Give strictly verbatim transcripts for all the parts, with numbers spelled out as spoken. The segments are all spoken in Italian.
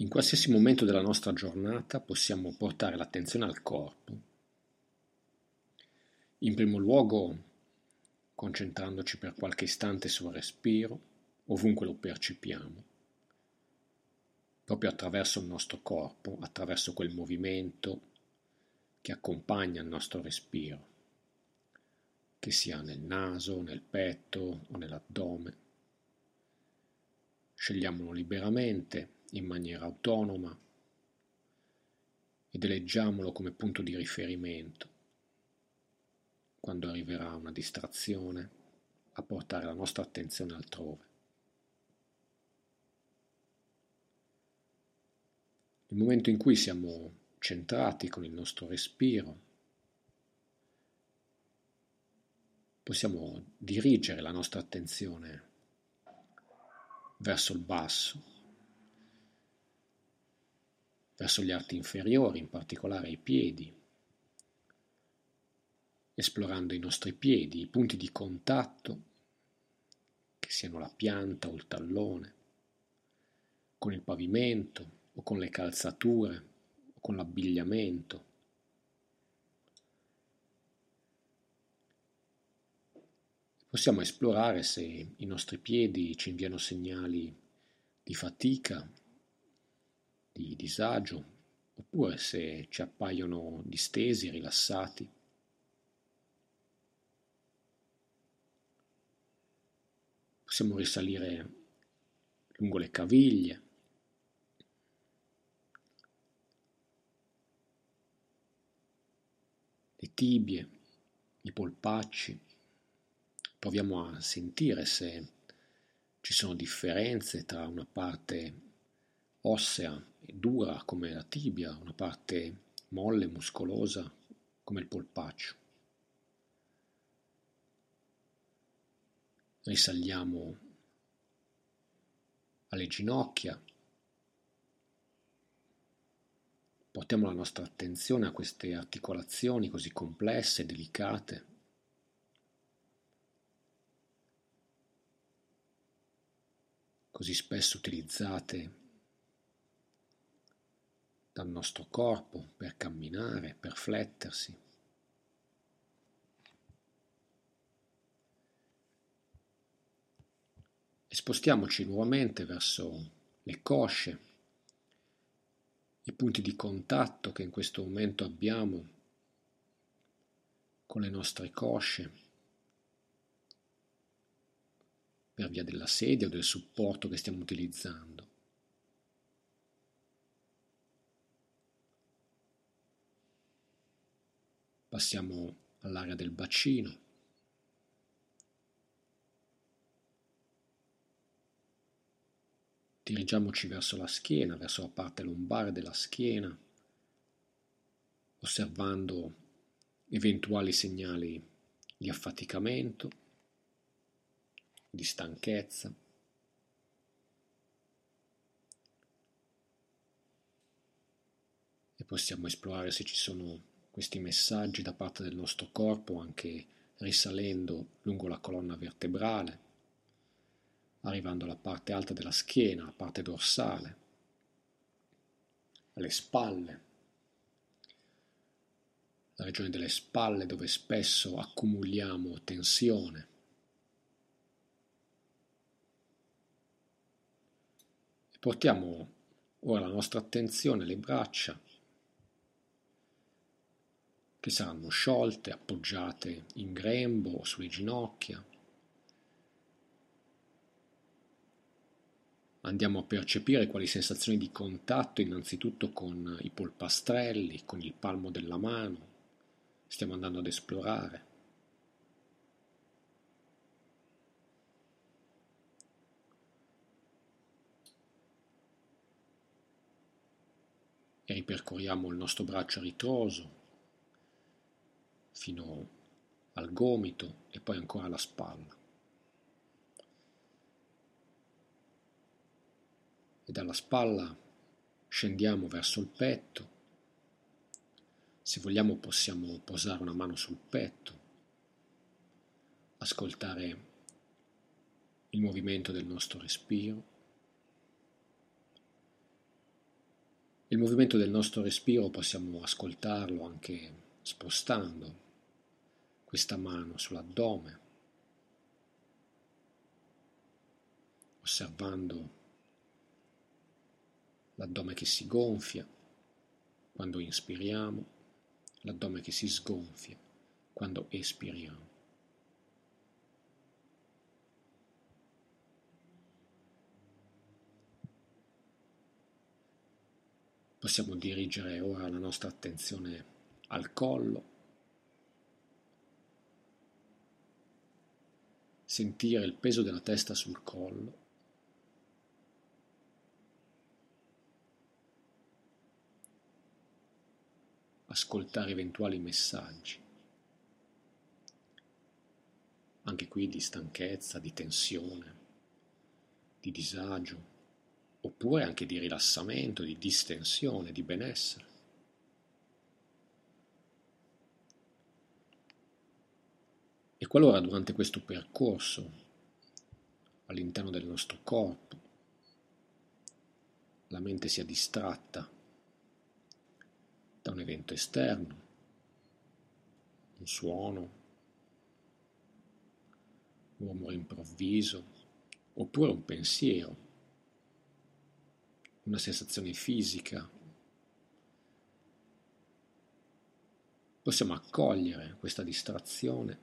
In qualsiasi momento della nostra giornata possiamo portare l'attenzione al corpo, in primo luogo concentrandoci per qualche istante sul respiro, ovunque lo percepiamo, proprio attraverso il nostro corpo, attraverso quel movimento che accompagna il nostro respiro, che sia nel naso, nel petto o nell'addome. Scegliamolo liberamente, in maniera autonoma, ed eleggiamolo come punto di riferimento quando arriverà una distrazione a portare la nostra attenzione altrove. Nel momento in cui siamo centrati con il nostro respiro, possiamo dirigere la nostra attenzione verso il basso, verso gli arti inferiori, in particolare i piedi, esplorando i nostri piedi, i punti di contatto, che siano la pianta o il tallone, con il pavimento o con le calzature, o con l'abbigliamento. Possiamo esplorare se i nostri piedi ci inviano segnali di fatica, di disagio, oppure se ci appaiono distesi, rilassati. Possiamo risalire lungo le caviglie, le tibie, i polpacci. Proviamo a sentire se ci sono differenze tra una parte ossea e dura come la tibia, una parte molle, muscolosa come il polpaccio. Risaliamo alle ginocchia, portiamo la nostra attenzione a queste articolazioni così complesse e delicate. Così spesso utilizzate dal nostro corpo per camminare, per flettersi. E spostiamoci nuovamente verso le cosce, i punti di contatto che in questo momento abbiamo con le nostre cosce, per via della sedia o del supporto che stiamo utilizzando. Passiamo all'area del bacino, dirigiamoci verso la schiena, verso la parte lombare della schiena, osservando eventuali segnali di affaticamento, di stanchezza. E possiamo esplorare se ci sono questi messaggi da parte del nostro corpo, anche risalendo lungo la colonna vertebrale, arrivando alla parte alta della schiena, alla parte dorsale, alle spalle, la regione delle spalle dove spesso accumuliamo tensione, Portiamo ora la nostra attenzione alle braccia, che saranno sciolte, appoggiate in grembo o sulle ginocchia. Andiamo a percepire quali sensazioni di contatto innanzitutto con i polpastrelli, con il palmo della mano, stiamo andando ad esplorare. E ripercorriamo il nostro braccio ritroso fino al gomito e poi ancora alla spalla. E dalla spalla scendiamo verso il petto. Se vogliamo possiamo posare una mano sul petto, ascoltare il movimento del nostro respiro. Il movimento del nostro respiro possiamo ascoltarlo anche spostando questa mano sull'addome, osservando l'addome che si gonfia quando inspiriamo, l'addome che si sgonfia quando espiriamo. Possiamo dirigere ora la nostra attenzione al collo, sentire il peso della testa sul collo, ascoltare eventuali messaggi, anche qui di stanchezza, di tensione, di disagio, oppure anche di rilassamento, di distensione, di benessere. E qualora durante questo percorso all'interno del nostro corpo la mente sia distratta da un evento esterno, un suono, un rumore improvviso, oppure un pensiero, una sensazione fisica, possiamo accogliere questa distrazione,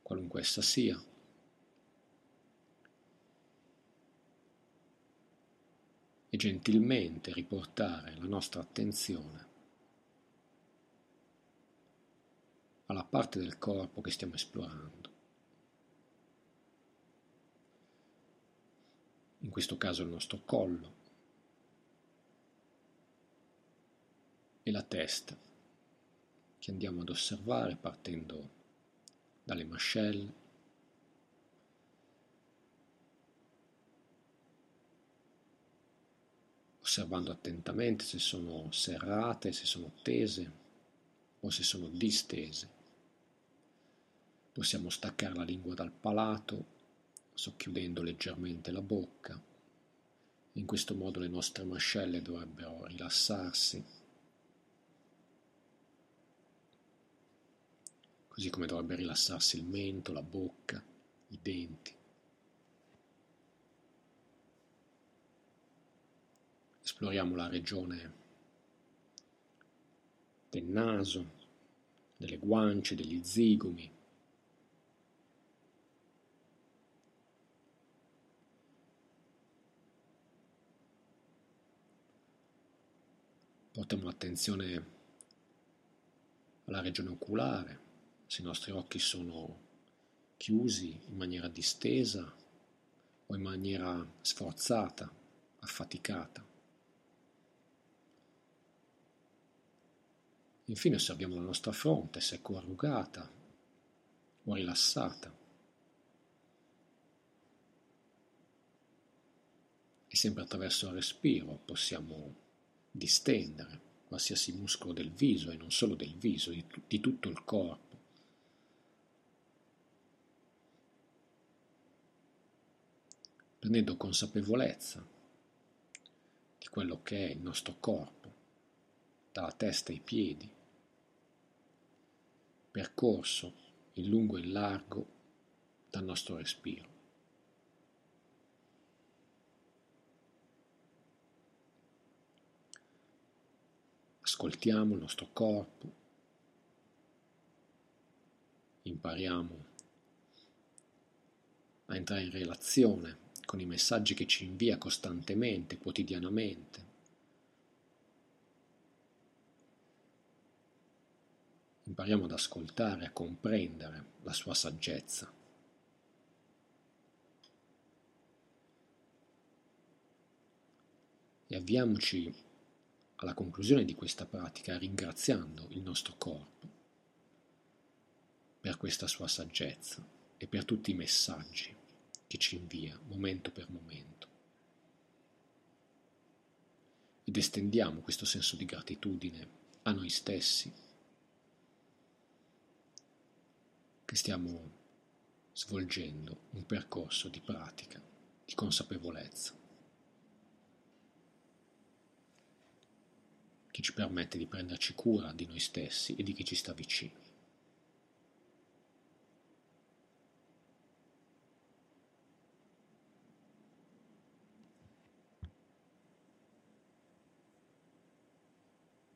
qualunque essa sia, e gentilmente riportare la nostra attenzione alla parte del corpo che stiamo esplorando. In questo caso il nostro collo e la testa che andiamo ad osservare partendo dalle mascelle, osservando attentamente se sono serrate, se sono tese o se sono distese. Possiamo staccare la lingua dal palato, socchiudendo leggermente la bocca. In questo modo le nostre mascelle dovrebbero rilassarsi, così come dovrebbe rilassarsi il mento, la bocca, i denti. Esploriamo la regione del naso, delle guance, degli zigomi. Portiamo l'attenzione alla regione oculare, se i nostri occhi sono chiusi in maniera distesa o in maniera sforzata, affaticata. Infine osserviamo la nostra fronte, se è corrugata o rilassata. E sempre attraverso il respiro possiamo distendere qualsiasi muscolo del viso, e non solo del viso, di, t- di tutto il corpo. Prendendo consapevolezza di quello che è il nostro corpo, dalla testa ai piedi, percorso in lungo e in largo dal nostro respiro. ascoltiamo il nostro corpo, impariamo a entrare in relazione con i messaggi che ci invia costantemente, quotidianamente. Impariamo ad ascoltare, a comprendere la sua saggezza. E avviamoci alla conclusione di questa pratica ringraziando il nostro corpo per questa sua saggezza e per tutti i messaggi che ci invia momento per momento. Ed estendiamo questo senso di gratitudine a noi stessi che stiamo svolgendo un percorso di pratica, di consapevolezza, che ci permette di prenderci cura di noi stessi e di chi ci sta vicino.